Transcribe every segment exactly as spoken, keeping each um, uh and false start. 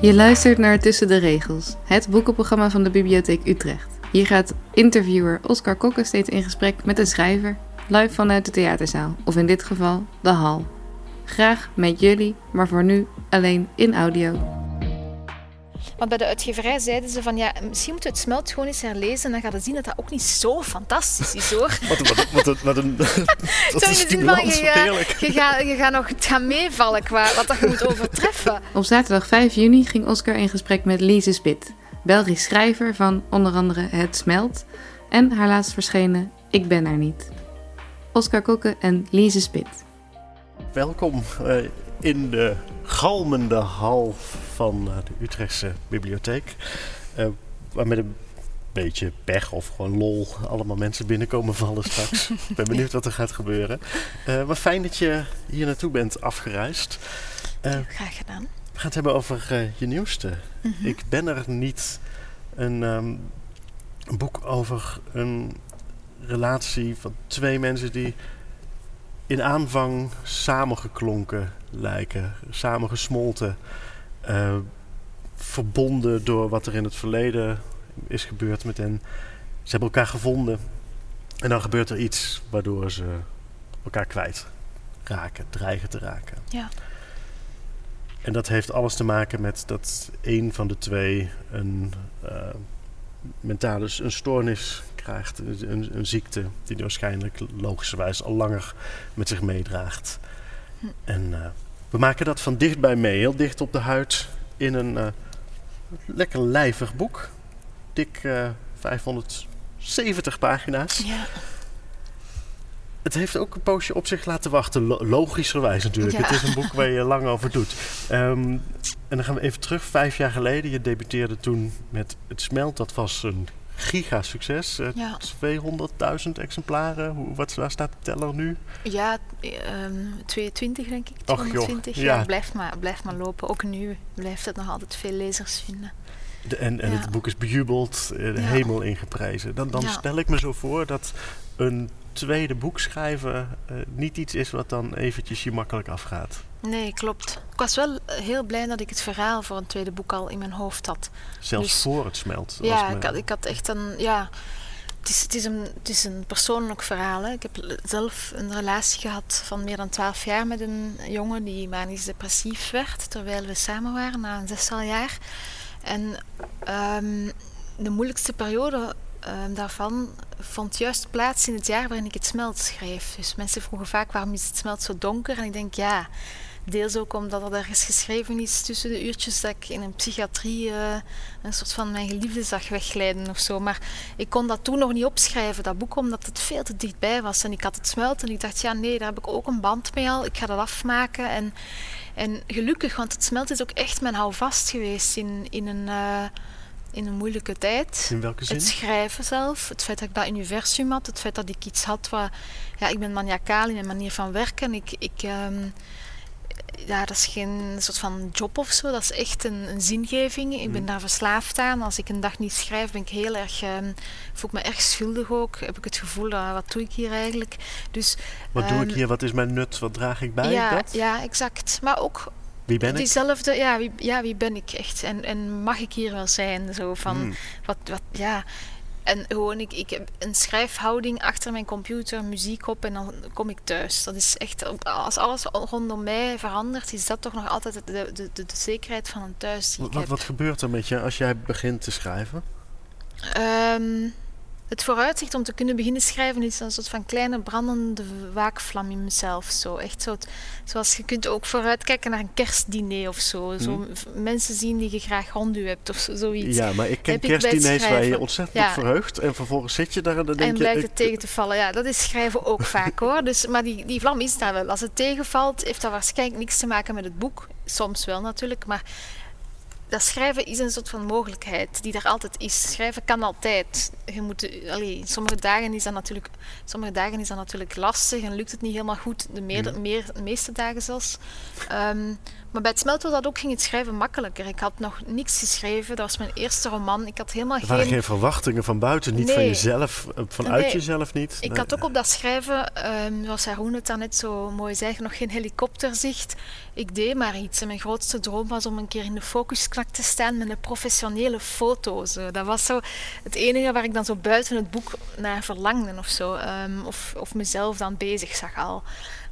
Je luistert naar Tussen de Regels, het boekenprogramma van de Bibliotheek Utrecht. Hier gaat interviewer Oscar Kokken steeds in gesprek met een schrijver, live vanuit de theaterzaal, of in dit geval de hal. Graag met jullie, maar voor nu alleen in audio. Want bij de uitgeverij zeiden ze van ja, misschien moeten we Het Smelt gewoon eens herlezen. Dan gaat het zien dat dat ook niet zo fantastisch is hoor. Wat, wat, wat, wat, wat een dat zo is in de zin van, je, ja, je, gaat, je gaat nog het gaat meevallen qua wat dat je moet overtreffen. Op zaterdag vijf juni ging Oscar in gesprek met Lise Spit, Belgisch schrijver van onder andere Het Smelt en haar laatst verschenen Ik ben er niet. Oscar Kokken en Lise Spit. Welkom uh, in de galmende hal van de Utrechtse bibliotheek. Uh, waar met een beetje pech of gewoon lol allemaal mensen binnenkomen vallen straks. Ik ben benieuwd wat er gaat gebeuren. Uh, maar fijn dat je hier naartoe bent afgereisd. Uh, Graag gedaan. We gaan het hebben over uh, je nieuwste. Mm-hmm. Ik ben er niet. Een, um, een boek over een relatie van twee mensen die in aanvang samengeklonken lijken, samengesmolten, uh, verbonden door wat er in het verleden is gebeurd met hen. Ze hebben elkaar gevonden en dan gebeurt er iets waardoor ze elkaar kwijt raken, dreigen te raken. Ja. En dat heeft alles te maken met dat een van de twee een uh, mentale een stoornis krijgt, een, een ziekte die waarschijnlijk logischerwijs al langer met zich meedraagt. Hm. En uh, we maken dat van dichtbij mee, heel dicht op de huid, in een uh, lekker lijvig boek. Dik uh, vijfhonderdzeventig pagina's. Ja. Het heeft ook een poosje op zich laten wachten, lo- logischerwijs natuurlijk. Ja. Het is een boek waar je lang over doet. Um, en dan gaan we even terug, vijf jaar geleden. Je debuteerde toen met Het Smelt, dat was een gigasucces. Uh, ja. tweehonderdduizend exemplaren. Hoe, wat, waar staat de teller nu? Ja, um, tweeëntwintig denk ik. tweehonderdtwintig. Ja. Ja, blijft maar, blijft maar lopen. Ook nu blijft het nog altijd veel lezers vinden. De, en en ja. Het boek is bejubeld, de ja. hemel ingeprezen. Dan, dan ja. stel ik me zo voor dat een tweede boek schrijven uh, niet iets is wat dan eventjes je makkelijk afgaat. Nee, klopt. Ik was wel heel blij dat ik het verhaal voor een tweede boek al in mijn hoofd had. Zelfs dus, voor Het Smelt. Ja, mijn... ik, had, ik had echt een... Ja, het, is, het, is een het is een persoonlijk verhaal. Hè. Ik heb zelf een relatie gehad van meer dan twaalf jaar met een jongen die manisch depressief werd, terwijl we samen waren na een zestal jaar. En um, de moeilijkste periode Um, daarvan vond juist plaats in het jaar waarin ik Het Smelt schreef. Dus mensen vroegen vaak waarom is Het Smelt zo donker? En ik denk ja, deels ook omdat er ergens geschreven is tussen de uurtjes dat ik in een psychiatrie uh, een soort van mijn geliefde zag wegglijden of zo. Maar ik kon dat toen nog niet opschrijven, dat boek, omdat het veel te dichtbij was. En ik had Het Smelt en ik dacht ja nee, daar heb ik ook een band mee al, ik ga dat afmaken. En, en gelukkig, want Het Smelt is ook echt mijn houvast geweest in, in een... Uh, in een moeilijke tijd. In welke zin? Het schrijven zelf, het feit dat ik dat universum had, het feit dat ik iets had waar... Ja, ik ben maniacaal in mijn manier van werken. Ik, ik, um, ja, dat is geen soort van job of zo, dat is echt een, een zingeving. Ik mm. ben daar verslaafd aan. Als ik een dag niet schrijf, ben ik heel erg... Um, voel ik me erg schuldig ook. Heb ik het gevoel, uh, wat doe ik hier eigenlijk? Dus, wat um, doe ik hier? Wat is mijn nut? Wat draag ik bij? Ja, dat? ja exact. Maar ook... Wie ben ik? Diezelfde, ja, wie, ja, wie ben ik echt? En, en mag ik hier wel zijn? Zo van, mm. wat, wat, ja. En gewoon, ik, ik heb een schrijfhouding achter mijn computer, muziek op en dan kom ik thuis. Dat is echt, als alles rondom mij verandert, is dat toch nog altijd de, de, de, de zekerheid van een thuis die wat, ik heb. Wat gebeurt er met je als jij begint te schrijven? Um, Het vooruitzicht om te kunnen beginnen schrijven is een soort van kleine brandende waakvlam in mezelf. Zo. Echt zo t- zoals je kunt ook vooruitkijken naar een kerstdiner of zo. Mm. zo v- mensen zien die je graag rond u hebt of zo, zoiets. Ja, maar ik ken kerstdiners waar je ontzettend ja. op verheugt. En vervolgens zit je daar en dan denk en je... En blijkt het ik... tegen te vallen. Ja, dat is schrijven ook vaak hoor. Dus, maar die, die vlam is daar wel. Als het tegenvalt heeft dat waarschijnlijk niks te maken met het boek. Soms wel natuurlijk, maar... Dat schrijven is een soort van mogelijkheid die er altijd is. Schrijven kan altijd. Je moet, allee, sommige, dagen is dat natuurlijk, sommige dagen is dat natuurlijk lastig en lukt het niet helemaal goed. De meerde, meer, meeste dagen zelfs. Um, maar bij Het Smelt was dat ook ging het schrijven makkelijker. Ik had nog niks geschreven. Dat was mijn eerste roman. Ik had helemaal geen... Er waren geen verwachtingen van buiten. Niet nee. van jezelf. Vanuit nee. jezelf niet. Nee. Ik had ook op dat schrijven, um, zoals Haroon het daarnet zo mooi zei, nog geen helikopterzicht. Ik deed maar iets. En mijn grootste droom was om een keer in de focus klak te staan met de professionele foto's. Dat was zo het enige waar ik dan zo buiten het boek naar verlangde of zo. Um, of, of mezelf dan bezig zag al.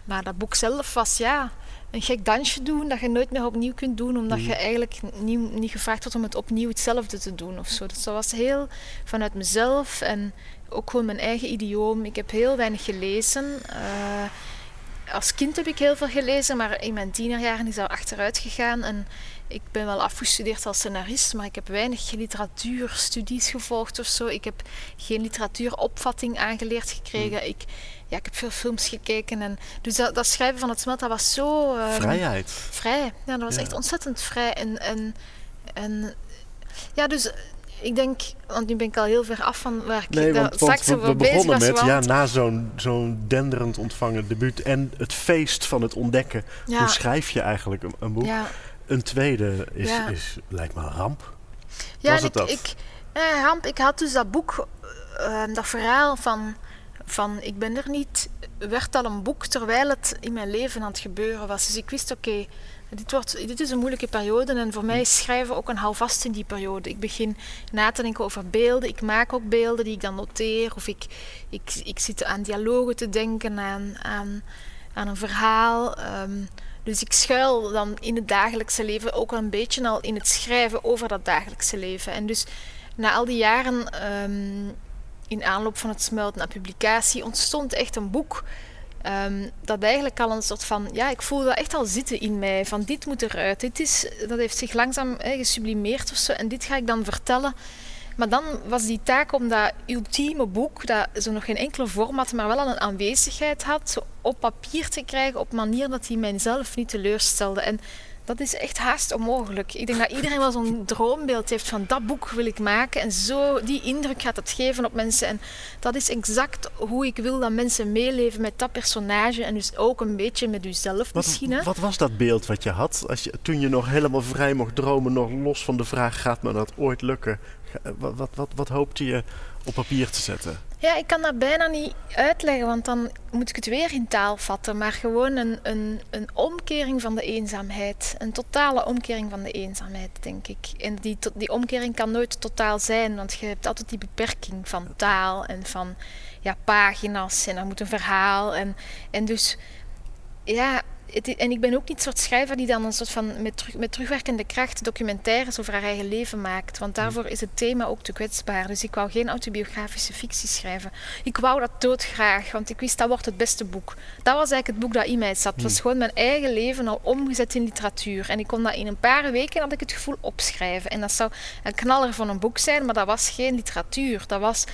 Maar dat boek zelf was ja, een gek dansje doen dat je nooit meer opnieuw kunt doen. Omdat mm. je eigenlijk niet, niet gevraagd wordt om het opnieuw hetzelfde te doen of zo. Dus dat was heel vanuit mezelf en ook gewoon mijn eigen idioom. Ik heb heel weinig gelezen. Uh, Als kind heb ik heel veel gelezen, maar in mijn tienerjaren is dat achteruit gegaan. En ik ben wel afgestudeerd als scenarist, maar ik heb weinig literatuurstudies gevolgd of zo. Ik heb geen literatuuropvatting aangeleerd gekregen. Mm. Ik, ja, ik heb veel films gekeken. En, dus dat, dat schrijven van Het Smelt, dat was zo... Uh, Vrijheid. Vrij. Ja, dat was ja. echt ontzettend vrij. En, en, en ja, dus... Ik denk, want nu ben ik al heel ver af van waar ik nee, daar want, straks want we, we begonnen bezig was, met, want... ja, na zo'n, zo'n denderend ontvangen debuut en het feest van het ontdekken, ja. hoe schrijf je eigenlijk een, een boek? Ja. Een tweede is, ja. is, lijkt me een ramp. Ja, was het ik, dat? Ik, ja, ramp. Ik had dus dat boek, uh, dat verhaal van, van Ik ben er niet, werd al een boek terwijl het in mijn leven aan het gebeuren was. Dus ik wist, oké, okay, Dit, wordt, dit is een moeilijke periode en voor mij is schrijven ook een houvast in die periode. Ik begin na te denken over beelden. Ik maak ook beelden die ik dan noteer. Of ik, ik, ik zit aan dialogen te denken, aan, aan, aan een verhaal. Um, dus ik schuil dan in het dagelijkse leven ook een beetje al in het schrijven over dat dagelijkse leven. En dus na al die jaren um, in aanloop van Het Smelt naar publicatie ontstond echt een boek. Um, dat eigenlijk al een soort van, ja, ik voel dat echt al zitten in mij, van dit moet eruit, dit is, dat heeft zich langzaam he, gesublimeerd of zo, en dit ga ik dan vertellen. Maar dan was die taak om dat ultieme boek, dat zo nog geen enkele vorm had, maar wel al een aanwezigheid had, zo op papier te krijgen op manier dat hij mijzelf niet teleurstelde. En dat is echt haast onmogelijk. Ik denk dat iedereen wel zo'n droombeeld heeft van dat boek wil ik maken en zo die indruk gaat het geven op mensen. En dat is exact hoe ik wil dat mensen meeleven met dat personage en dus ook een beetje met uzelf misschien. Wat, hè? Wat was dat beeld wat je had als je, toen je nog helemaal vrij mocht dromen, nog los van de vraag gaat me dat ooit lukken? Wat, wat, wat, wat hoopte je op papier te zetten? Ja, ik kan dat bijna niet uitleggen, want dan moet ik het weer in taal vatten. Maar gewoon een, een, een omkering van de eenzaamheid. Een totale omkering van de eenzaamheid, denk ik. En die, die omkering kan nooit totaal zijn, want je hebt altijd die beperking van taal en van ja, pagina's. En dan moet een verhaal. En, en dus, ja... Het, en ik ben ook niet soort schrijver die dan een soort van met, terug, met terugwerkende kracht documentaires over haar eigen leven maakt. Want daarvoor is het thema ook te kwetsbaar. Dus ik wou geen autobiografische fictie schrijven. Ik wou dat doodgraag, want ik wist dat wordt het beste boek. Dat was eigenlijk het boek dat in mij zat. Het was gewoon mijn eigen leven al omgezet in literatuur. En ik kon dat in een paar weken, had ik het gevoel, opschrijven. En dat zou een knaller van een boek zijn, maar dat was geen literatuur. Dat was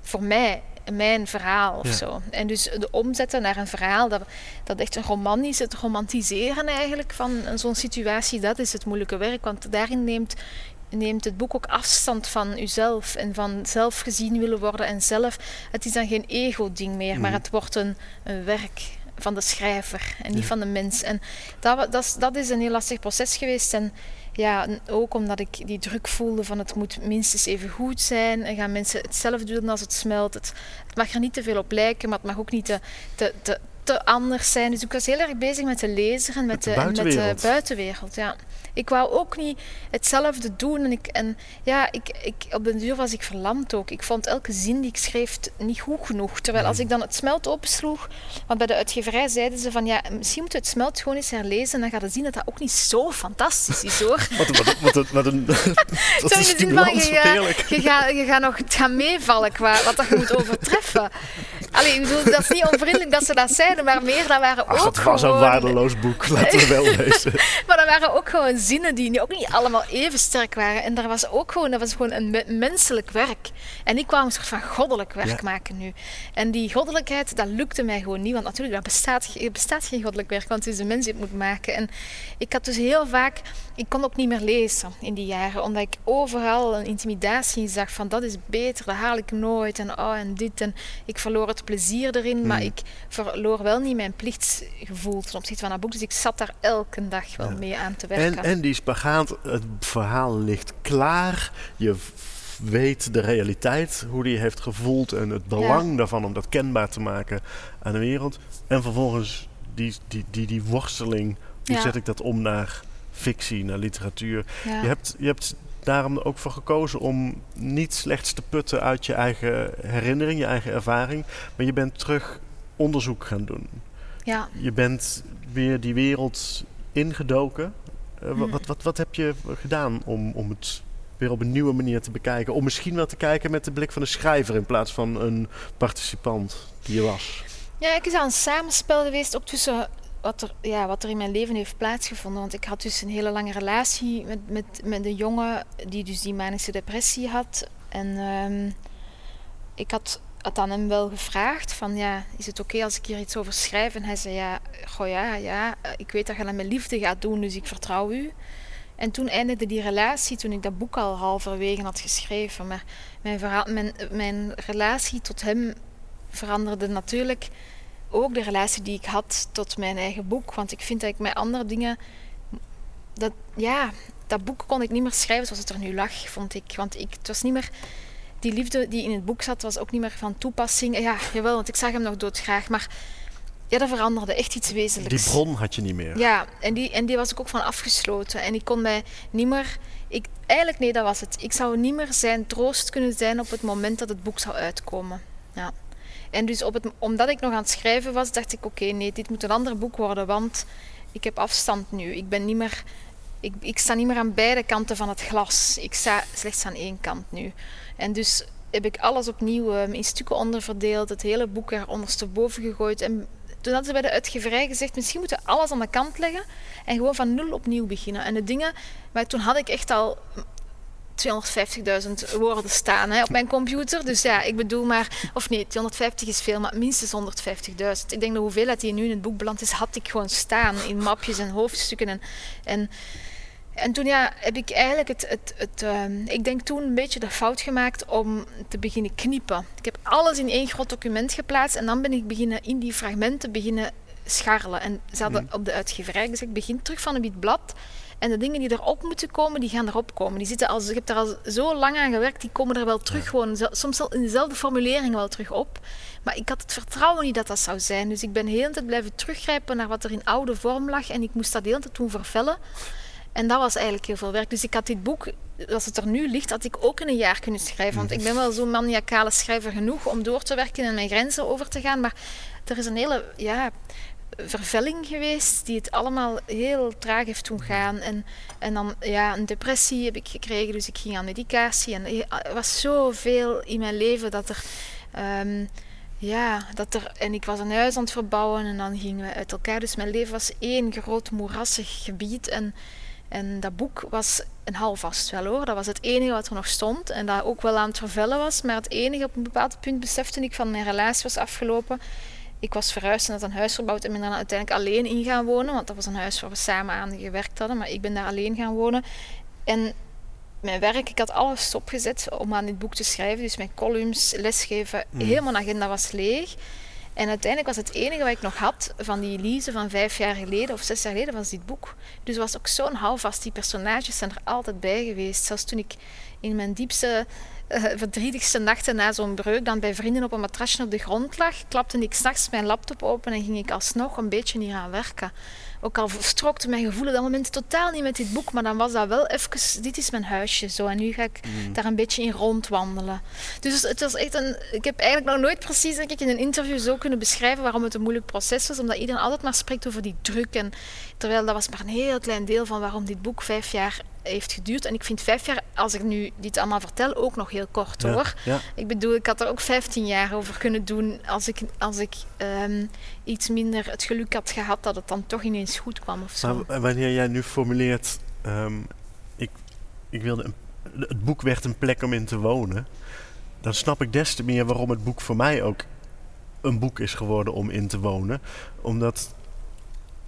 voor mij... mijn verhaal of ja. zo. En dus de omzetten naar een verhaal, dat, dat echt een roman is, het romantiseren eigenlijk van zo'n situatie, dat is het moeilijke werk, want daarin neemt, neemt het boek ook afstand van uzelf en van zelf gezien willen worden en zelf, het is dan geen ego-ding meer, mm. maar het wordt een, een werk van de schrijver en niet ja. van de mens. En dat, dat, dat is een heel lastig proces geweest en ja, ook omdat ik die druk voelde van het moet minstens even goed zijn. En gaan mensen hetzelfde doen als Het Smelt. Het, het mag er niet te veel op lijken, maar het mag ook niet te, te, te, te anders zijn. Dus ik was heel erg bezig met de lezer en met de, de buitenwereld. En met de buitenwereld ja. Ik wou ook niet hetzelfde doen. En, ik, en ja, ik, ik, op den duur was ik verlamd ook. Ik vond elke zin die ik schreef niet goed genoeg. Terwijl als ik dan Het Smelt opsloeg... Want bij de uitgeverij zeiden ze van... ja, misschien moeten we Het Smelt gewoon eens herlezen. En dan gaat het zien dat dat ook niet zo fantastisch is, hoor. Wat, wat, wat, wat, wat een... dat is stimulans, wat heerlijk. Je gaat ga nog gaan meevallen qua wat dat je moet overtreffen. Allee, ik bedoel, dat is niet onvriendelijk dat ze dat zeiden. Maar meer, dat waren Ach, ook dat gewoon... dat was een waardeloos boek. Laten we wel lezen. Maar dat waren ook gewoon zinnen die ook niet allemaal even sterk waren. En daar was ook gewoon, dat was gewoon een me- menselijk werk. En ik kwam een soort van goddelijk werk ja. maken nu. En die goddelijkheid, dat lukte mij gewoon niet. Want natuurlijk, er bestaat, bestaat geen goddelijk werk. Want het is de mens die het moet maken. En ik had dus heel vaak... Ik kon ook niet meer lezen in die jaren. Omdat ik overal een intimidatie zag van dat is beter, dat haal ik nooit. En oh, en dit. En ik verloor het plezier erin. Mm. Maar ik verloor wel niet mijn plichtsgevoel ten opzichte van dat boek. Dus ik zat daar elke dag wel ja. mee aan te werken. En, en die spagaat, het verhaal ligt klaar. Je f- weet de realiteit, hoe die heeft gevoeld en het belang ja. daarvan om dat kenbaar te maken aan de wereld. En vervolgens die, die, die, die worsteling, hoe ja. zet ik dat om naar fictie, naar literatuur. Ja. Je hebt, je hebt daarom ook voor gekozen om niet slechts te putten uit je eigen herinnering, je eigen ervaring, maar je bent terug onderzoek gaan doen. Ja. Je bent weer die wereld ingedoken. Uh, wat, wat, wat, wat heb je gedaan om, om het weer op een nieuwe manier te bekijken? Om misschien wel te kijken met de blik van een schrijver in plaats van een participant die je was. Ja, ik is aan een samenspel geweest ook tussen wat er, ja, wat er in mijn leven heeft plaatsgevonden. Want ik had dus een hele lange relatie met, met, met een jongen die dus die manische depressie had. En um, ik had, had aan hem wel gevraagd van ja, is het oké als ik hier iets over schrijf? En hij zei ja, goh ja, ja, ik weet dat je dat met liefde gaat doen, dus ik vertrouw u. En toen eindigde die relatie, toen ik dat boek al halverwege had geschreven. Maar mijn, verhaal, mijn, mijn relatie tot hem veranderde natuurlijk ook de relatie die ik had tot mijn eigen boek. Want ik vind dat ik met andere dingen... Dat, ja, dat boek kon ik niet meer schrijven zoals het er nu lag, vond ik. Want ik, het was niet meer... Die liefde die in het boek zat, was ook niet meer van toepassing. Ja, jawel, want ik zag hem nog doodgraag, maar... Ja, dat veranderde echt iets wezenlijks. Die bron had je niet meer. Ja, en die, en die was ik ook van afgesloten. En ik kon mij niet meer... Ik, eigenlijk, nee, dat was het. Ik zou niet meer zijn troost kunnen zijn op het moment dat het boek zou uitkomen. Ja. En dus op het, omdat ik nog aan het schrijven was, dacht ik, oké, okay, nee, dit moet een ander boek worden, want ik heb afstand nu. Ik ben niet meer... Ik, ik sta niet meer aan beide kanten van het glas. Ik sta slechts aan één kant nu. En dus heb ik alles opnieuw um, in stukken onderverdeeld, het hele boek er ondersteboven gegooid en... Toen hadden ze bij de uitgeverij gezegd, misschien moeten we alles aan de kant leggen en gewoon van nul opnieuw beginnen. En de dingen, maar toen had ik echt al tweehonderdvijftigduizend woorden staan hè, op mijn computer. Dus ja, ik bedoel maar, of nee, tweehonderdvijftig is veel, maar minstens honderdvijftigduizend. Ik denk de hoeveelheid die nu in het boek beland is, had ik gewoon staan in mapjes en hoofdstukken. En, en, en toen ja, heb ik eigenlijk, het, het, het, uh, ik denk toen een beetje de fout gemaakt om te beginnen kniepen. Ik heb alles in één groot document geplaatst en dan ben ik beginnen in die fragmenten beginnen scharrelen. En ze hadden mm. op de uitgeverij gezegd, begin terug van een wit blad en de dingen die erop moeten komen, die gaan erop komen. Die zitten als, ik heb er al zo lang aan gewerkt, die komen er wel terug, ja. Gewoon, soms in dezelfde formulering wel terug op. Maar ik had het vertrouwen niet dat dat zou zijn. Dus ik ben de hele tijd blijven teruggrijpen naar wat er in oude vorm lag en ik moest dat de hele tijd toen vervellen. En dat was eigenlijk heel veel werk. Dus ik had dit boek, als het er nu ligt, had ik ook in een jaar kunnen schrijven. Want ik ben wel zo'n maniacale schrijver genoeg om door te werken en mijn grenzen over te gaan. Maar er is een hele ja, vervelling geweest die het allemaal heel traag heeft toen gaan. En, en dan ja, een depressie heb ik gekregen, dus ik ging aan medicatie. En er was zoveel in mijn leven dat er... Um, Ja, dat er, en ik was een huis aan het verbouwen en dan gingen we uit elkaar. Dus mijn leven was één groot moerassig gebied. En, en dat boek was een halvast wel hoor. Dat was het enige wat er nog stond en dat ook wel aan het vervellen was. Maar het enige, op een bepaald punt besefte ik van mijn relatie was afgelopen. Ik was verhuisd en had een huis verbouwd en ben daar uiteindelijk alleen in gaan wonen. Want dat was een huis waar we samen aan gewerkt hadden, maar ik ben daar alleen gaan wonen. En mijn werk, ik had alles stopgezet om aan dit boek te schrijven. Dus mijn columns, lesgeven, mm. helemaal mijn agenda was leeg. En uiteindelijk was het enige wat ik nog had van die Lise van vijf jaar geleden of zes jaar geleden, was dit boek. Dus was ook zo'n houvast. Die personages zijn er altijd bij geweest. Zelfs toen ik in mijn diepste, uh, verdrietigste nachten na zo'n breuk dan bij vrienden op een matrasje op de grond lag, klapte ik 's nachts mijn laptop open en ging ik alsnog een beetje hieraan werken. Ook al strookte mijn gevoel op dat moment totaal niet met dit boek, maar dan was dat wel even, dit is mijn huisje zo en nu ga ik mm. daar een beetje in rondwandelen. Dus het was echt een, ik heb eigenlijk nog nooit precies denk ik, in een interview zo kunnen beschrijven waarom het een moeilijk proces was, omdat iedereen altijd maar spreekt over die druk en terwijl dat was maar een heel klein deel van waarom dit boek vijf jaar heeft geduurd. En ik vind vijf jaar, als ik nu dit allemaal vertel, ook nog heel kort ja, hoor. Ja. Ik bedoel, ik had er ook vijftien jaar over kunnen doen als ik, als ik um, iets minder het geluk had gehad dat het dan toch ineens goed kwam of zo. Maar wanneer jij nu formuleert, um, ik, ik wilde een, het boek werd een plek om in te wonen, dan snap ik des te meer waarom het boek voor mij ook een boek is geworden om in te wonen. Omdat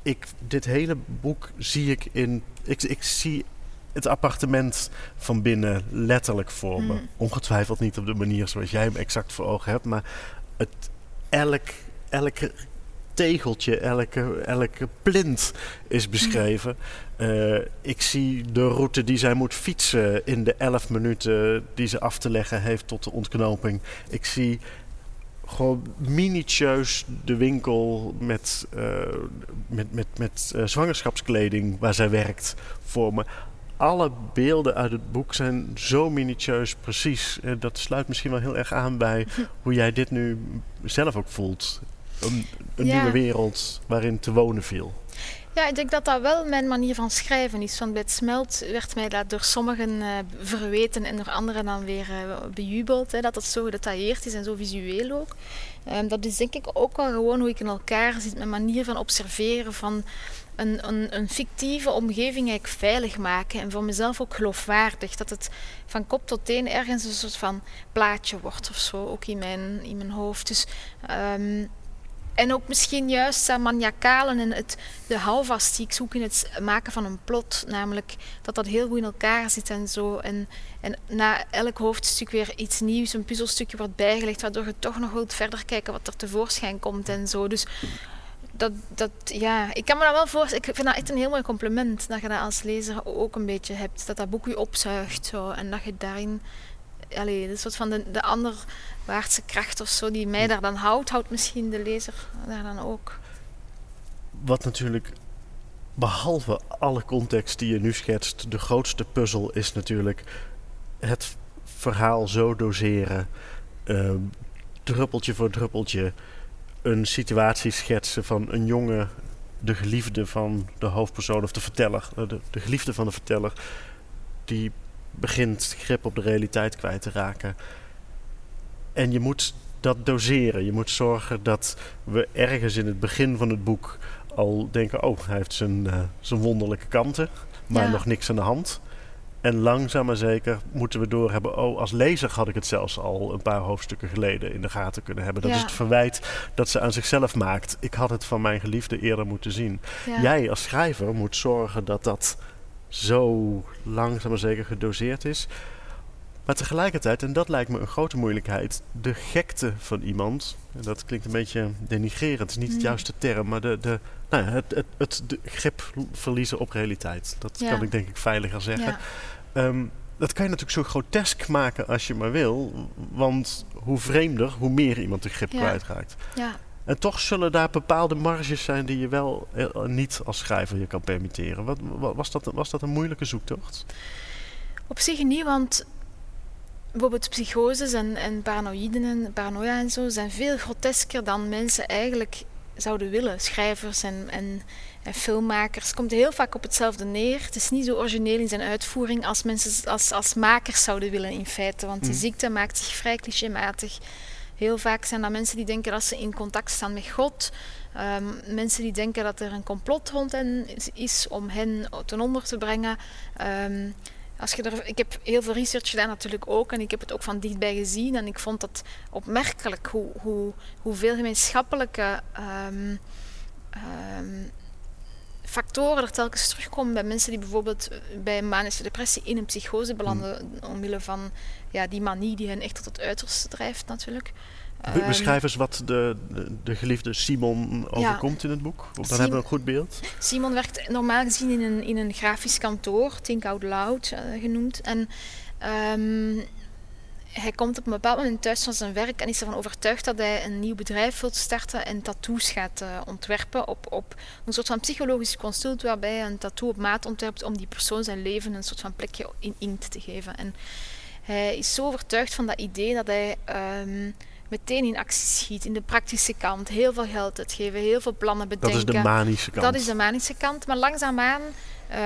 ik dit hele boek zie ik in... Ik, ik zie het appartement van binnen letterlijk voor me. Mm. Ongetwijfeld niet op de manier zoals jij hem exact voor ogen hebt. Maar het, elk, elk tegeltje, elke, elke plint is beschreven. Mm. Uh, ik zie de route die zij moet fietsen in de elf minuten die ze af te leggen heeft tot de ontknoping. Ik zie gewoon minutieus de winkel met, uh, met, met, met uh, zwangerschapskleding waar zij werkt voor me. Alle beelden uit het boek zijn zo minutieus precies. Uh, dat sluit misschien wel heel erg aan bij hoe jij dit nu zelf ook voelt. Een, een ja. nieuwe wereld waarin te wonen viel. Ja, ik denk dat dat wel mijn manier van schrijven is. Want bij Het Smelt werd mij dat door sommigen uh, verweten en door anderen dan weer uh, bejubeld. Hè, dat het zo gedetailleerd is en zo visueel ook. Um, dat is denk ik ook wel gewoon hoe ik in elkaar zit. Mijn manier van observeren van een, een, een fictieve omgeving eigenlijk veilig maken. En voor mezelf ook geloofwaardig. Dat het van kop tot teen ergens een soort van plaatje wordt of zo. Ook in mijn, in mijn hoofd. Dus... Um, En ook misschien juist dat maniacalen en het, de houvast die ik zoek in het maken van een plot. Namelijk dat dat heel goed in elkaar zit en zo. En, en na elk hoofdstuk weer iets nieuws, een puzzelstukje wordt bijgelegd. Waardoor je toch nog wilt verder kijken wat er tevoorschijn komt en zo. Dus dat, dat ja, ik kan me dat wel voorstellen. Ik vind dat echt een heel mooi compliment. Dat je dat als lezer ook een beetje hebt. Dat dat boek je opzuigt zo. En dat je daarin... Allee, een soort van de, de anderwaartse kracht of zo die mij daar dan houdt, houdt misschien de lezer daar dan ook. Wat natuurlijk, behalve alle context die je nu schetst, de grootste puzzel is natuurlijk het verhaal zo doseren, uh, druppeltje voor druppeltje, een situatie schetsen van een jongen, de geliefde van de hoofdpersoon of de verteller, de, de geliefde van de verteller, die begint grip op de realiteit kwijt te raken. En je moet dat doseren. Je moet zorgen dat we ergens in het begin van het boek al denken... oh, hij heeft zijn, uh, zijn wonderlijke kanten, maar ja. nog niks aan de hand. En langzaam maar zeker moeten we doorhebben... oh, als lezer had ik het zelfs al een paar hoofdstukken geleden in de gaten kunnen hebben. Dat ja. is het verwijt dat ze aan zichzelf maakt. Ik had het van mijn geliefde eerder moeten zien. Ja. Jij als schrijver moet zorgen dat dat... zo langzaam maar zeker gedoseerd is. Maar tegelijkertijd, en dat lijkt me een grote moeilijkheid... de gekte van iemand, en dat klinkt een beetje denigrerend... is niet mm. het juiste term, maar de, de, nou ja, het, het, het de grip verliezen op realiteit. Dat ja. kan ik denk ik veiliger zeggen. Ja. Um, dat kan je natuurlijk zo grotesk maken als je maar wil... want hoe vreemder, hoe meer iemand de grip ja. kwijtraakt. Ja. En toch zullen daar bepaalde marges zijn die je wel eh, niet als schrijver je kan permitteren. Wat, wat, was, dat, was dat een moeilijke zoektocht? Op zich niet, want bijvoorbeeld psychoses en, en paranoïden en paranoia en zo zijn veel grotesker dan mensen eigenlijk zouden willen. Schrijvers en, en, en filmmakers. Het komt heel vaak op hetzelfde neer. Het is niet zo origineel in zijn uitvoering als mensen als, als makers zouden willen in feite. Want die mm. ziekte maakt zich vrij clichématig. Heel vaak zijn dat mensen die denken dat ze in contact staan met God. Um, mensen die denken dat er een complot rond hen is om hen ten onder te brengen. Um, als je er, ik heb heel veel research gedaan natuurlijk ook en ik heb het ook van dichtbij gezien. En ik vond dat opmerkelijk hoe, hoe, hoeveel gemeenschappelijke um, um, factoren er telkens terugkomen bij mensen die bijvoorbeeld bij manische depressie in een psychose belanden hmm. omwille van ja, die manie die hen echt tot het uiterste drijft natuurlijk. Be- beschrijf eens wat de, de, de geliefde Simon overkomt ja. in het boek. Dan Sim- hebben we een goed beeld. Simon werkt normaal gezien in een, in een grafisch kantoor, Think Out Loud uh, genoemd. En um, hij komt op een bepaald moment thuis van zijn werk en is ervan overtuigd dat hij een nieuw bedrijf wil starten en tattoos gaat uh, ontwerpen op, op een soort van psychologisch consult waarbij hij een tattoo op maat ontwerpt om die persoon zijn leven een soort van plekje in inkt te geven. En hij is zo overtuigd van dat idee dat hij um, meteen in actie schiet, in de praktische kant, heel veel geld uitgeven, heel veel plannen bedenken. Dat is de manische kant. Dat is de manische kant, maar langzaamaan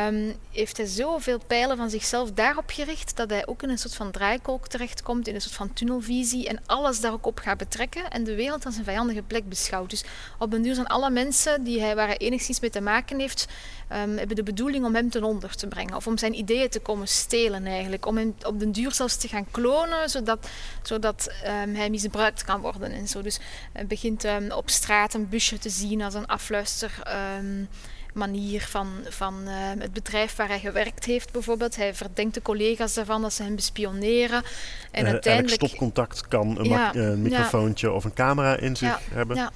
um, heeft hij zoveel pijlen van zichzelf daarop gericht dat hij ook in een soort van draaikolk terechtkomt, in een soort van tunnelvisie en alles daar ook op gaat betrekken en de wereld als een vijandige plek beschouwt. Dus op een duur zijn alle mensen die hij, waar hij enigszins mee te maken heeft, um, hebben de bedoeling om hem ten onder te brengen of om zijn ideeën te komen stelen eigenlijk, om hem op den duur zelfs te gaan klonen, zodat, zodat um, hij misbruikt kan worden en zo. Dus uh, begint um, op straat een busje te zien als een afluister um, manier van, van uh, het bedrijf waar hij gewerkt heeft bijvoorbeeld. Hij verdenkt de collega's daarvan dat ze hem bespioneren. En uh, uiteindelijk stopcontact kan een ja, ma- uh, microfoontje ja. of een camera in zich ja, hebben. Ja.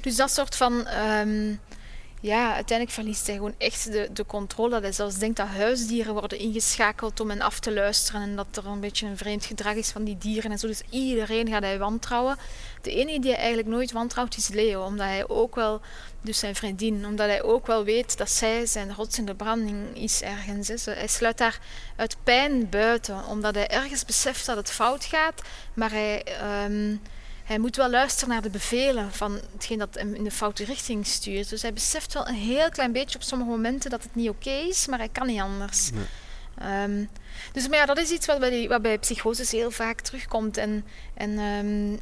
Dus dat soort van um, ja, uiteindelijk verliest hij gewoon echt de, de controle. Dat hij zelfs denkt dat huisdieren worden ingeschakeld om hen af te luisteren en dat er een beetje een vreemd gedrag is van die dieren en zo. Dus iedereen gaat hij wantrouwen. De enige die hij eigenlijk nooit wantrouwt is Leo, omdat hij ook wel, dus zijn vriendin, omdat hij ook wel weet dat zij zijn rots in de branding is ergens. Hè. Hij sluit daar uit pijn buiten, omdat hij ergens beseft dat het fout gaat, maar hij... Um, Hij moet wel luisteren naar de bevelen van hetgeen dat hem in de foute richting stuurt. Dus hij beseft wel een heel klein beetje op sommige momenten dat het niet oké is, maar hij kan niet anders. Nee. Um, dus maar ja, dat is iets wat bij, die, wat bij psychoses heel vaak terugkomt. En, en um,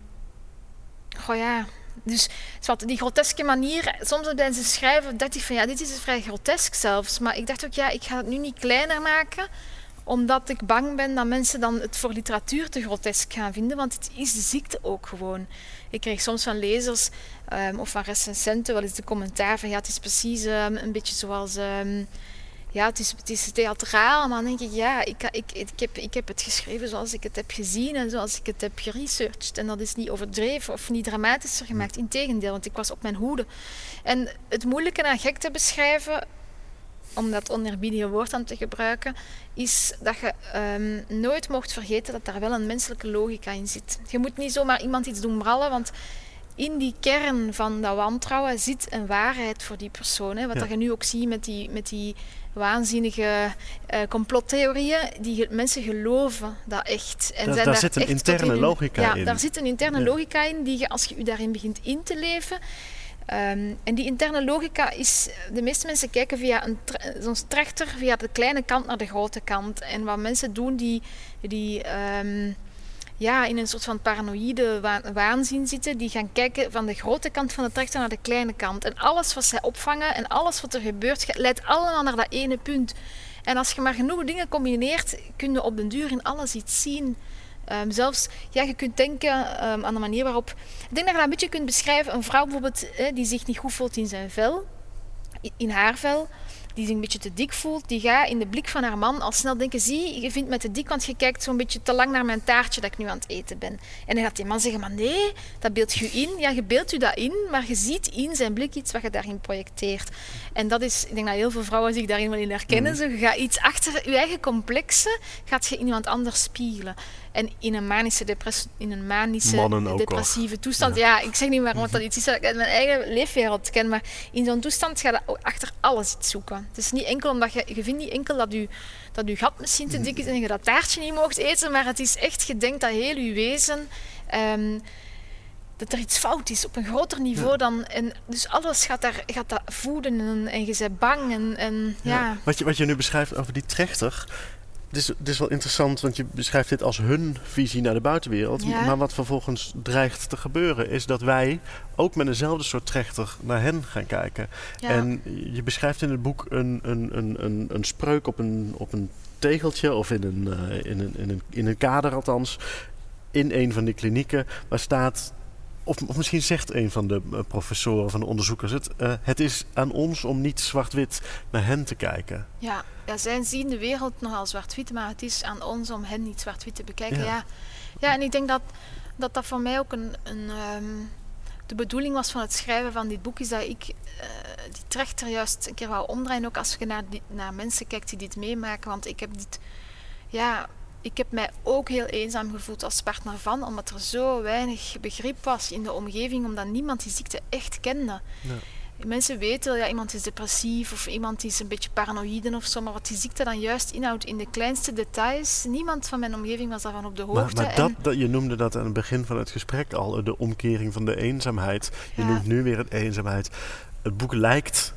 goh ja, dus wat, die groteske manier, soms tijdens het schrijven dacht ik van ja, dit is vrij grotesk zelfs. Maar ik dacht ook ja, ik ga het nu niet kleiner maken, omdat ik bang ben dat mensen dan het voor literatuur te grotesk gaan vinden, want het is de ziekte ook gewoon. Ik kreeg soms van lezers um, of van recensenten wel eens de commentaar van ja, het is precies um, een beetje zoals... Um, ja, het is, het is theatraal, maar dan denk ik ja, ik, ik, ik, heb, ik heb het geschreven zoals ik het heb gezien en zoals ik het heb geresearched. En dat is niet overdreven of niet dramatischer gemaakt, integendeel, want ik was op mijn hoede. En het moeilijke aan gekte beschrijven, om dat oneerbiedige woord aan te gebruiken, is dat je um, nooit mocht vergeten dat daar wel een menselijke logica in zit. Je moet niet zomaar iemand iets doen brallen, want in die kern van dat wantrouwen zit een waarheid voor die persoon. Hè. Wat ja. dat je nu ook ziet met die, met die waanzinnige uh, complottheorieën, die mensen geloven dat echt. En da, zijn daar zit een interne logica in. Ja, daar zit een interne ja. logica in, die je, als je je daarin begint in te leven... Um, en die interne logica is, de meeste mensen kijken via een tra- zo'n trechter, via de kleine kant naar de grote kant. En wat mensen doen die, die um, ja, in een soort van paranoïde wa- waanzin zitten, die gaan kijken van de grote kant van de trechter naar de kleine kant. En alles wat zij opvangen en alles wat er gebeurt, leidt allemaal naar dat ene punt. En als je maar genoeg dingen combineert, kun je op den duur in alles iets zien. Um, zelfs, ja, je kunt denken um, aan de manier waarop... Ik denk dat je dat een beetje kunt beschrijven. Een vrouw bijvoorbeeld eh, die zich niet goed voelt in zijn vel, in, in haar vel, die zich een beetje te dik voelt, die gaat in de blik van haar man al snel denken, zie, je vindt mij te dik, want je kijkt zo'n beetje te lang naar mijn taartje dat ik nu aan het eten ben. En dan gaat die man zeggen, maar nee, dat beeld je in. Ja, je beeldt je dat in, maar je ziet in zijn blik iets wat je daarin projecteert. En dat is, ik denk dat heel veel vrouwen zich daarin wel in herkennen. Mm. Zo, je gaat iets achter je eigen complexen, gaat je in iemand anders spiegelen. En in een manische, depress- in een manische depressieve ook. toestand, ja. ja, ik zeg niet waarom dat iets is dat ik uit mijn eigen leefwereld ken, maar in zo'n toestand ga je achter alles iets zoeken. Het is niet enkel omdat je, je vindt niet enkel dat je, dat je gat misschien te dik is en je dat taartje niet mocht eten, maar het is echt, je denkt dat heel je wezen, um, dat er iets fout is op een groter niveau ja. dan, en dus alles gaat, daar, gaat dat voeden en, en je bent bang en, en ja. ja. Wat je, wat je nu beschrijft over die trechter, Het is, het is wel interessant, want je beschrijft dit als hun visie naar de buitenwereld. Ja. Maar wat vervolgens dreigt te gebeuren is dat wij ook met eenzelfde soort trechter naar hen gaan kijken. Ja. En je beschrijft in het boek een, een, een, een, een spreuk op een, op een tegeltje of in een, uh, in, een, in, een, in een kader althans. In een van die klinieken waar staat... Of, of misschien zegt een van de uh, professoren, van de onderzoekers het... Uh, het is aan ons om niet zwart-wit naar hen te kijken. Ja, ja, zij zien de wereld nogal zwart-wit, maar het is aan ons om hen niet zwart-wit te bekijken. Ja, ja. ja en ik denk dat, dat dat voor mij ook een... een um, de bedoeling was van het schrijven van dit boek, is dat ik uh, die trechter juist een keer wou omdraaien. Ook als je naar, die, naar mensen kijkt die dit meemaken, want ik heb dit... ja. Ik heb mij ook heel eenzaam gevoeld als partner van, omdat er zo weinig begrip was in de omgeving, omdat niemand die ziekte echt kende. Ja. Mensen weten, ja, iemand is depressief of iemand is een beetje paranoïde of zo, maar wat die ziekte dan juist inhoudt in de kleinste details, niemand van mijn omgeving was daarvan op de hoogte. Maar, maar dat, dat, je noemde dat aan het begin van het gesprek al, de omkering van de eenzaamheid. Je ja. noemt nu weer het eenzaamheid. Het boek lijkt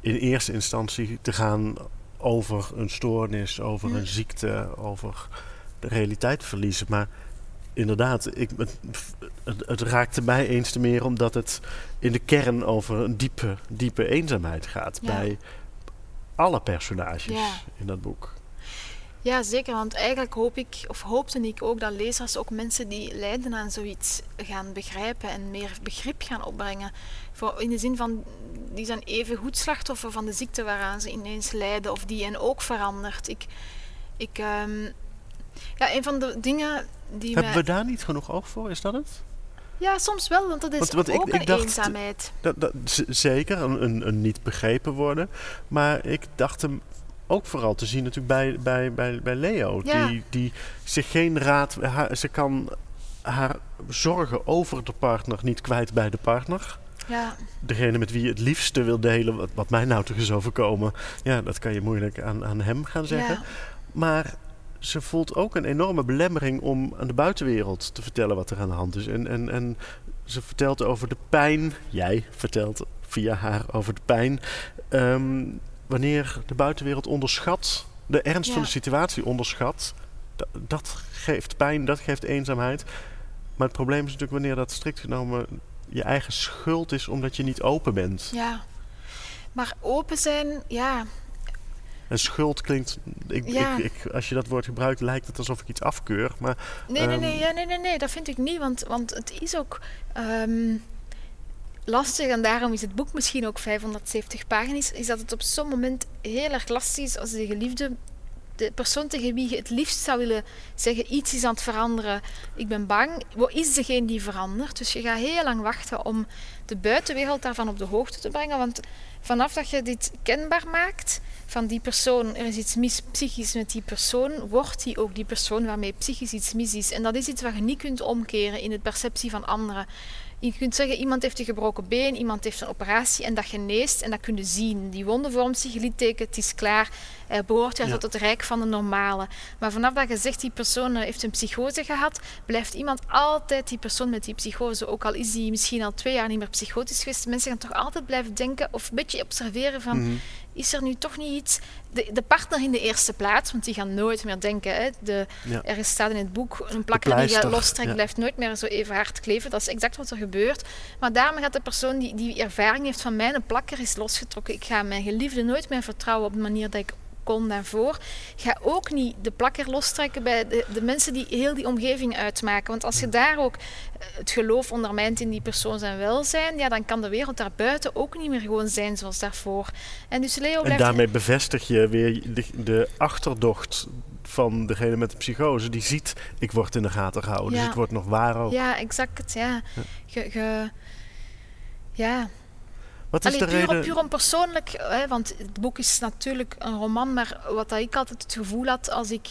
in eerste instantie te gaan... over een stoornis, over ja. een ziekte, over de realiteit verliezen. Maar inderdaad, ik, het, het raakte mij eens te meer omdat het in de kern over een diepe, diepe eenzaamheid gaat. Ja. Bij alle personages ja. in dat boek. Ja, zeker. Want eigenlijk hoop ik, of hoopte ik ook, dat lezers ook mensen die lijden aan zoiets gaan begrijpen en meer begrip gaan opbrengen. Voor, in de zin van, die zijn even goed slachtoffer van de ziekte waaraan ze ineens lijden of die hen ook verandert. Ik, ik, um, ja, een van de dingen die Hebben mij... we daar niet genoeg oog voor? Is dat het? Ja, soms wel, want dat is want, want ook ik, ik een dacht, eenzaamheid. Dat, dat, z- zeker, een, een, een niet begrepen worden. Maar ik dacht hem ook vooral te zien natuurlijk bij, bij, bij, bij Leo. Ja. Die, die zich geen raad... Haar, ze kan haar zorgen over de partner niet kwijt bij de partner. Ja. Degene met wie je het liefste wil delen, wat, wat mij nou toch is overkomen... Ja, dat kan je moeilijk aan, aan hem gaan zeggen. Ja. Maar... Ze voelt ook een enorme belemmering om aan de buitenwereld te vertellen wat er aan de hand is. En, en, en ze vertelt over de pijn, jij vertelt via haar over de pijn, um, wanneer de buitenwereld onderschat, de ernst ja. van de situatie onderschat. Dat, dat geeft pijn, dat geeft eenzaamheid. Maar het probleem is natuurlijk wanneer dat strikt genomen je eigen schuld is omdat je niet open bent. Ja, maar open zijn, ja... En schuld klinkt, ik, ja. ik, ik, als je dat woord gebruikt, lijkt het alsof ik iets afkeur. Maar, nee, um, nee, nee, ja, nee, nee, nee, dat vind ik niet. Want, want het is ook um, lastig. En daarom is het boek misschien ook vijfhonderdzeventig pagina's. Is dat het op zo'n moment heel erg lastig is als de geliefde... De persoon tegen wie je het liefst zou willen zeggen, iets is aan het veranderen, ik ben bang, wat is degene die verandert? Dus je gaat heel lang wachten om de buitenwereld daarvan op de hoogte te brengen. Want vanaf dat je dit kenbaar maakt, van die persoon, er is iets mis psychisch met die persoon, wordt die ook die persoon waarmee psychisch iets mis is. En dat is iets wat je niet kunt omkeren in de perceptie van anderen. Je kunt zeggen, iemand heeft een gebroken been, iemand heeft een operatie en dat geneest en dat kun je zien. Die wonde vormt zich, litteken, het is klaar, eh, behoort weer ja. tot het rijk van de normale. Maar vanaf dat je zegt, die persoon heeft een psychose gehad, blijft iemand altijd die persoon met die psychose. Ook al is die misschien al twee jaar niet meer psychotisch geweest, mensen gaan toch altijd blijven denken of een beetje observeren van... Mm-hmm. Is er nu toch niet iets... De, de partner in de eerste plaats, want die gaan nooit meer denken. Hè. De, ja. Er staat in het boek, een plakker die je lostrekt, ja. blijft nooit meer zo even hard kleven. Dat is exact wat er gebeurt. Maar daarmee gaat de persoon die, die ervaring heeft van mij, een plakker is losgetrokken. Ik ga mijn geliefde nooit meer vertrouwen op de manier dat ik kon daarvoor. Ga ook niet de plakker lostrekken bij de, de mensen die heel die omgeving uitmaken. Want als je daar ook het geloof ondermijnt in die persoon zijn welzijn, ja, dan kan de wereld daarbuiten ook niet meer gewoon zijn zoals daarvoor. En, dus Leo blijft... en daarmee bevestig je weer de, de achterdocht van degene met de psychose. Die ziet, ik word in de gaten gehouden. Ja. Dus ik word nog waar ook. Ja, exact. Ja. ja. Ge, ge, ja. Allee, puur, puur onpersoonlijk, hè, want het boek is natuurlijk een roman, maar wat dat ik altijd het gevoel had als ik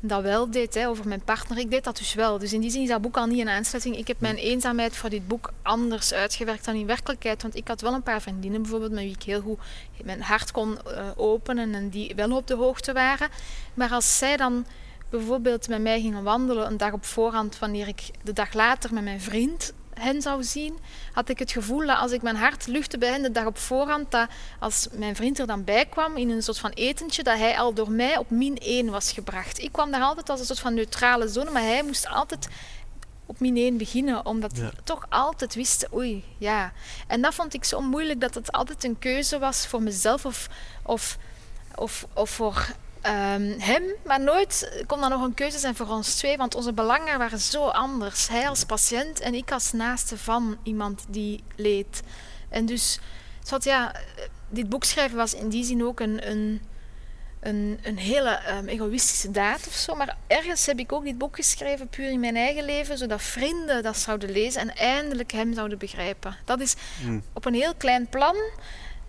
dat wel deed, hè, over mijn partner, ik deed dat dus wel. Dus in die zin is dat boek al niet een aansluiting. Ik heb mijn eenzaamheid voor dit boek anders uitgewerkt dan in werkelijkheid, want ik had wel een paar vriendinnen bijvoorbeeld met wie ik heel goed mijn hart kon uh, openen en die wel op de hoogte waren. Maar als zij dan bijvoorbeeld met mij gingen wandelen een dag op voorhand, wanneer ik de dag later met mijn vriend... hen zou zien, had ik het gevoel dat als ik mijn hart luchtte bij hen de dag op voorhand, dat als mijn vriend er dan bij kwam in een soort van etentje, dat hij al door mij op min één was gebracht. Ik kwam daar altijd als een soort van neutrale zone, maar hij moest altijd op min één beginnen, omdat ja. hij toch altijd wist, oei, ja. En dat vond ik zo moeilijk, dat het altijd een keuze was voor mezelf of, of, of, of voor... Um, hem, maar nooit kon dat nog een keuze zijn voor ons twee, want onze belangen waren zo anders. Hij als patiënt en ik als naaste van iemand die leed. En dus, zat, ja, dit boek schrijven was in die zin ook een, een, een, een hele um, egoïstische daad of zo, maar ergens heb ik ook dit boek geschreven puur in mijn eigen leven, zodat vrienden dat zouden lezen en eindelijk hem zouden begrijpen. Dat is mm. op een heel klein plan...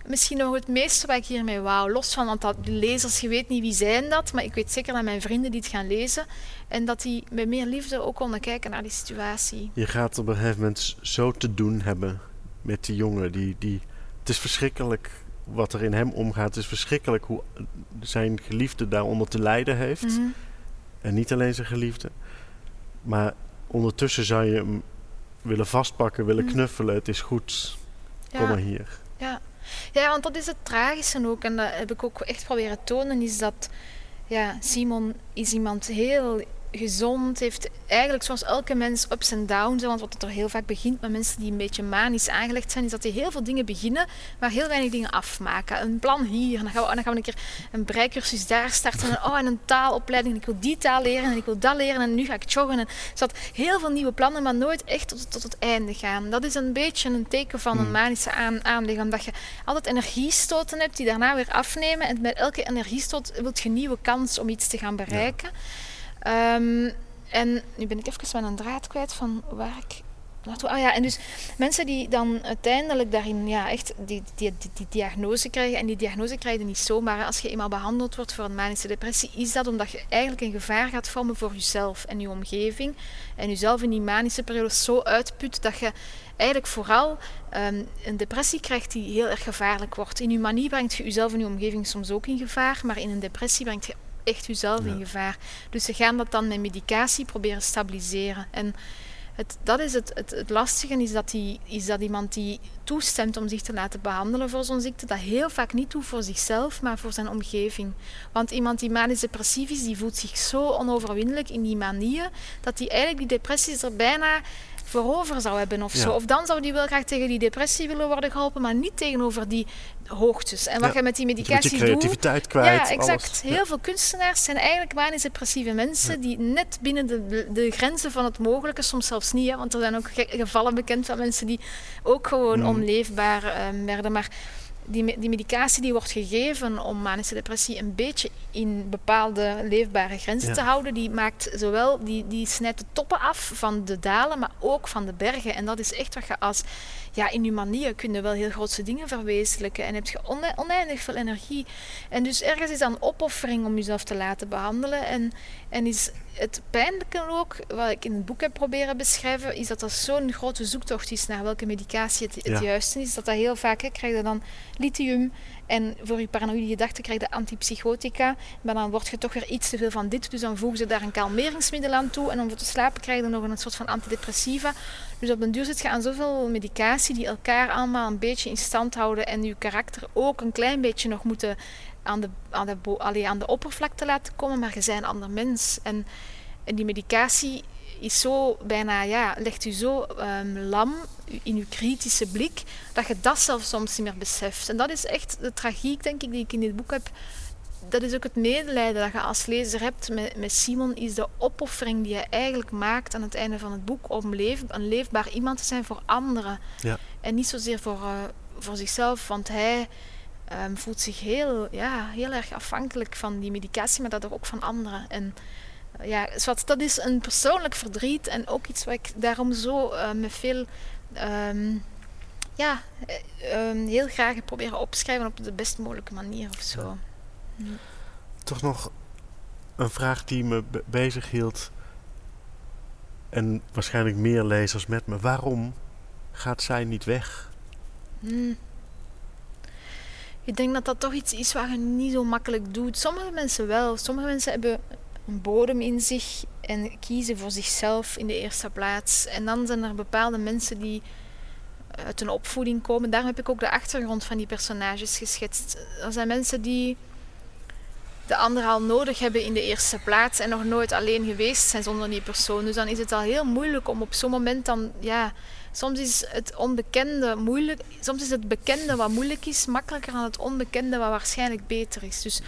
Misschien nog het meeste wat ik hiermee wou. Los van, want de lezers, je weet niet wie zijn dat. Maar ik weet zeker dat mijn vrienden dit gaan lezen. En dat die met meer liefde ook konden kijken naar die situatie. Je gaat op een gegeven moment zo te doen hebben met die jongen. Die, die, het is verschrikkelijk wat er in hem omgaat. Het is verschrikkelijk hoe zijn geliefde daaronder te lijden heeft. Mm-hmm. En niet alleen zijn geliefde. Maar ondertussen zou je hem willen vastpakken, willen mm-hmm. knuffelen. Het is goed. Ja. Kom maar hier. Ja. Ja, want dat is het tragische ook. En dat heb ik ook echt proberen tonen, is dat ja, Simon is iemand heel gezond, heeft eigenlijk zoals elke mens ups en downs. Want wat er heel vaak begint met mensen die een beetje manisch aangelegd zijn, is dat die heel veel dingen beginnen, maar heel weinig dingen afmaken. Een plan hier, en dan gaan we, dan gaan we een keer een breikursus daar starten. En, oh, en een taalopleiding, en ik wil die taal leren, en ik wil dat leren, en nu ga ik joggen. En, dus dat heel veel nieuwe plannen, maar nooit echt tot, tot het einde gaan. Dat is een beetje een teken van een manische aan, aanleg, omdat je altijd energiestoten hebt die daarna weer afnemen. En met elke energiestoot wil je een nieuwe kans om iets te gaan bereiken. Ja. Um, en nu ben ik even mijn draad kwijt van waar ik Ah ja, en dus mensen die dan uiteindelijk daarin ja, echt die, die, die, die diagnose krijgen. En die diagnose krijgen niet zomaar. Als je eenmaal behandeld wordt voor een manische depressie, is dat omdat je eigenlijk een gevaar gaat vormen voor jezelf en je omgeving. En jezelf in die manische periode zo uitput dat je eigenlijk vooral um, een depressie krijgt die heel erg gevaarlijk wordt. In je manie brengt je jezelf en je omgeving soms ook in gevaar. Maar in een depressie brengt je echt jezelf ja. in gevaar. Dus ze gaan dat dan met medicatie proberen stabiliseren. En het, dat is het, het, het lastige, is dat, die, is dat iemand die toestemt om zich te laten behandelen voor zo'n ziekte, dat heel vaak niet doet voor zichzelf, maar voor zijn omgeving. Want iemand die manisch depressief is, die voelt zich zo onoverwinnelijk in die manieën, dat die eigenlijk die depressies er bijna voor over zou hebben of ja. zo. Of dan zou die wel graag tegen die depressie willen worden geholpen, maar niet tegenover die hoogtes. En wat ja. je met die medicatie doet... Je creativiteit kwijt. Ja, exact. Alles. Heel ja. veel kunstenaars zijn eigenlijk manisch depressieve mensen ja. die net binnen de, de grenzen van het mogelijke, soms zelfs niet, hè, want er zijn ook ge- gevallen bekend van mensen die ook gewoon mm. onleefbaar uh, werden. Maar die, die medicatie die wordt gegeven om manische depressie een beetje in bepaalde leefbare grenzen ja. te houden, die maakt zowel, die, die snijdt de toppen af van de dalen, maar ook van de bergen. En dat is echt wat je als, ja, in je manier kun je wel heel grootse dingen verwezenlijken en heb je one, oneindig veel energie. En dus ergens is dat een opoffering om jezelf te laten behandelen. En, en is het pijnlijke ook, wat ik in het boek heb proberen beschrijven, is dat dat zo'n grote zoektocht is naar welke medicatie het, het ja. juiste is, dat dat heel vaak, hè, krijg je dan lithium en voor je paranoïde gedachten krijg je antipsychotica, maar dan word je toch weer iets te veel van dit, dus dan voegen ze daar een kalmeringsmiddel aan toe en om te slapen krijg je nog een soort van antidepressiva. Dus op den duur zit je aan zoveel medicatie die elkaar allemaal een beetje in stand houden en je karakter ook een klein beetje nog moeten aan de, aan de, bo- allee, aan de oppervlakte laten komen, maar je bent een ander mens. En, en die medicatie is zo bijna, ja, legt u zo um, lam in uw kritische blik, dat je dat zelf soms niet meer beseft. En dat is echt de tragiek, denk ik, die ik in dit boek heb. Dat is ook het medelijden dat je als lezer hebt met, met Simon, is de opoffering die hij eigenlijk maakt aan het einde van het boek om leef, een leefbaar iemand te zijn voor anderen. Ja. En niet zozeer voor, uh, voor zichzelf, want hij um, voelt zich heel, ja, heel erg afhankelijk van die medicatie, maar dat ook van anderen. En uh, ja, dat is een persoonlijk verdriet en ook iets wat ik daarom zo uh, met veel... Um, ja, um, heel graag proberen opschrijven op de best mogelijke manier of zo. Ja. Mm. Toch nog een vraag die me be- bezig hield en waarschijnlijk meer lezers met me. Waarom gaat zij niet weg? Mm. Ik denk dat dat toch iets is wat je niet zo makkelijk doet. Sommige mensen wel. Sommige mensen hebben een bodem in zich en kiezen voor zichzelf in de eerste plaats. En dan zijn er bepaalde mensen die uit een opvoeding komen. Daarom heb ik ook de achtergrond van die personages geschetst. Er zijn mensen die de ander al nodig hebben in de eerste plaats en nog nooit alleen geweest zijn zonder die persoon. Dus dan is het al heel moeilijk om op zo'n moment dan, ja, soms is het onbekende moeilijk, soms is het bekende wat moeilijk is makkelijker dan het onbekende wat waarschijnlijk beter is. Dus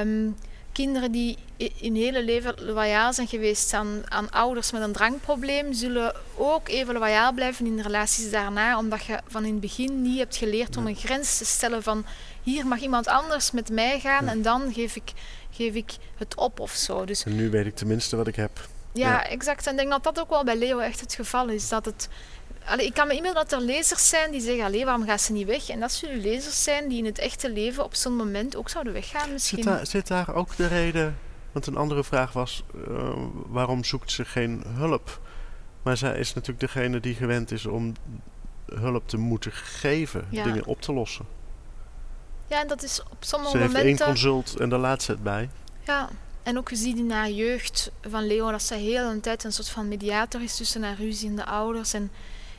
um, kinderen die in hele leven loyaal zijn geweest aan, aan ouders met een drankprobleem, zullen ook even loyaal blijven in de relaties daarna, omdat je van in het begin niet hebt geleerd om een grens te stellen van hier mag iemand anders met mij gaan ja. en dan geef ik, geef ik het op of zo. Dus, en nu weet ik tenminste wat ik heb. Ja, ja, exact. En ik denk dat dat ook wel bij Leo echt het geval is. Dat het, allee, ik kan me inbeelden dat er lezers zijn die zeggen, allee, waarom gaat ze niet weg? En dat zullen lezers zijn die in het echte leven op zo'n moment ook zouden weggaan misschien. Zit daar, zit daar ook de reden, want een andere vraag was, uh, waarom zoekt ze geen hulp? Maar zij is natuurlijk degene die gewend is om hulp te moeten geven, ja. dingen op te lossen. Ja, en dat is op sommige momenten... Ze heeft momenten, één consult en daar laat ze het bij. Ja, en ook je ziet in haar jeugd van Leo dat zij heel een tijd een soort van mediator is tussen haar ruzie en de ouders. En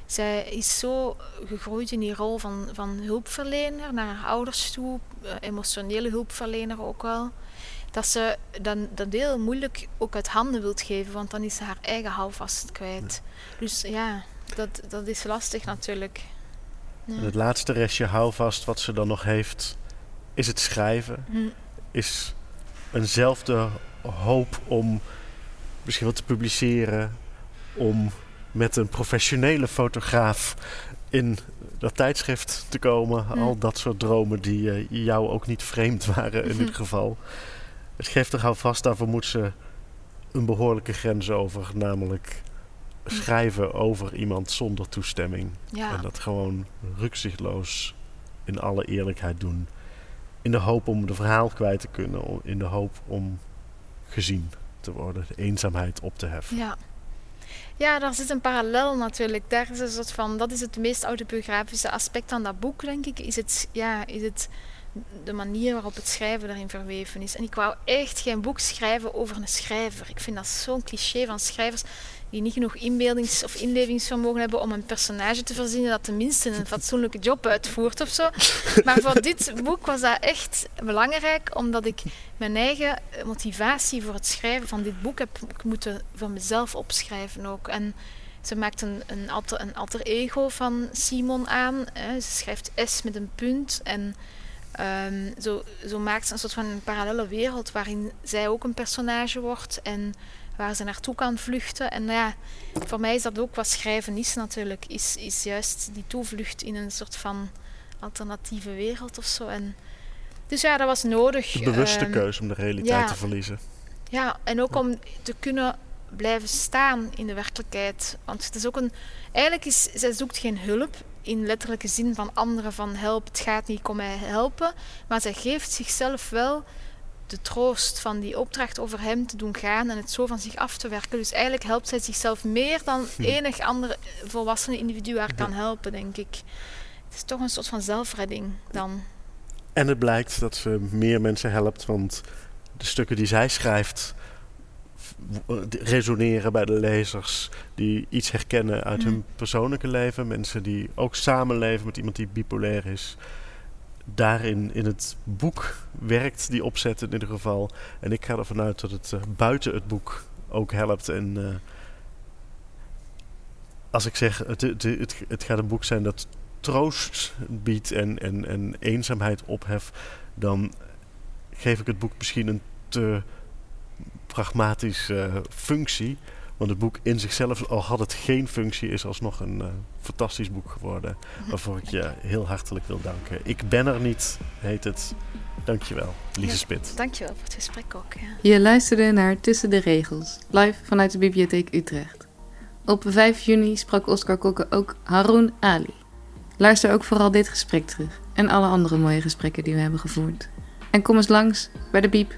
zij is zo gegroeid in die rol van, van hulpverlener naar haar ouders toe, emotionele hulpverlener ook wel, dat ze dan, dat deel moeilijk ook uit handen wilt geven, want dan is ze haar eigen houvast kwijt. Ja. Dus ja, dat, dat is lastig natuurlijk. Ja. En het laatste restje houvast wat ze dan nog heeft, is het schrijven. Hm. Is eenzelfde hoop om misschien wat te publiceren, om met een professionele fotograaf in dat tijdschrift te komen. Hm. Al dat soort dromen die uh, jou ook niet vreemd waren in hm. dit geval. Het geeft er houvast, daarvoor moet ze een behoorlijke grens over, namelijk schrijven over iemand zonder toestemming. Ja. En dat gewoon rukzichtloos in alle eerlijkheid doen. In de hoop om de verhaal kwijt te kunnen. In de hoop om gezien te worden. De eenzaamheid op te heffen. Ja. Ja, daar zit een parallel natuurlijk. Daar is een soort van, dat is het meest autobiografische aspect aan dat boek, denk ik. Is het, ja, is het de manier waarop het schrijven daarin verweven is. En ik wou echt geen boek schrijven over een schrijver. Ik vind dat zo'n cliché van schrijvers die niet genoeg inbeeldings- of inlevingsvermogen hebben om een personage te verzinnen dat tenminste een fatsoenlijke job uitvoert of zo. Maar voor dit boek was dat echt belangrijk, omdat ik mijn eigen motivatie voor het schrijven van dit boek heb moeten voor mezelf opschrijven ook. En ze maakt een, een, alter, een alter ego van Simon aan. Hè. Ze schrijft S met een punt en Um, zo, zo maakt ze een soort van een parallele wereld waarin zij ook een personage wordt en waar ze naartoe kan vluchten. En ja, voor mij is dat ook wat schrijven is natuurlijk, is, is juist die toevlucht in een soort van alternatieve wereld of zo. En dus ja, dat was nodig. Een bewuste um, keuze om de realiteit ja, te verliezen. Ja, en ook ja. om te kunnen blijven staan in de werkelijkheid. Want het is ook een... Eigenlijk is, zij zoekt geen hulp in letterlijke zin van anderen, van help, het gaat niet, kom mij helpen. Maar zij geeft zichzelf wel de troost van die opdracht over hem te doen gaan en het zo van zich af te werken. Dus eigenlijk helpt zij zichzelf meer dan enig ander volwassen individu haar kan helpen, denk ik. Het is toch een soort van zelfredding dan. En het blijkt dat ze meer mensen helpt, want de stukken die zij schrijft resoneren bij de lezers die iets herkennen uit hun persoonlijke leven. Mensen die ook samenleven met iemand die bipolair is. Daarin in het boek werkt die opzet in ieder geval. En ik ga ervan uit dat het uh, buiten het boek ook helpt. En uh, als ik zeg, het, het, het, het gaat een boek zijn dat troost biedt en, en, en eenzaamheid opheft, dan geef ik het boek misschien een te pragmatische uh, functie. Want het boek in zichzelf, al had het geen functie, is alsnog een uh, fantastisch boek geworden. Waarvoor ik je heel hartelijk wil danken. Ik ben er niet, heet het. Dankjewel, Lise Spit. Ja, dankjewel voor het gesprek ook. Ja. Je luisterde naar Tussen de Regels, live vanuit de Bibliotheek Utrecht. Op vijf juni sprak Oscar Kokken ook Haroon Ali. Luister ook vooral dit gesprek terug en alle andere mooie gesprekken die we hebben gevoerd. En kom eens langs bij de Biep.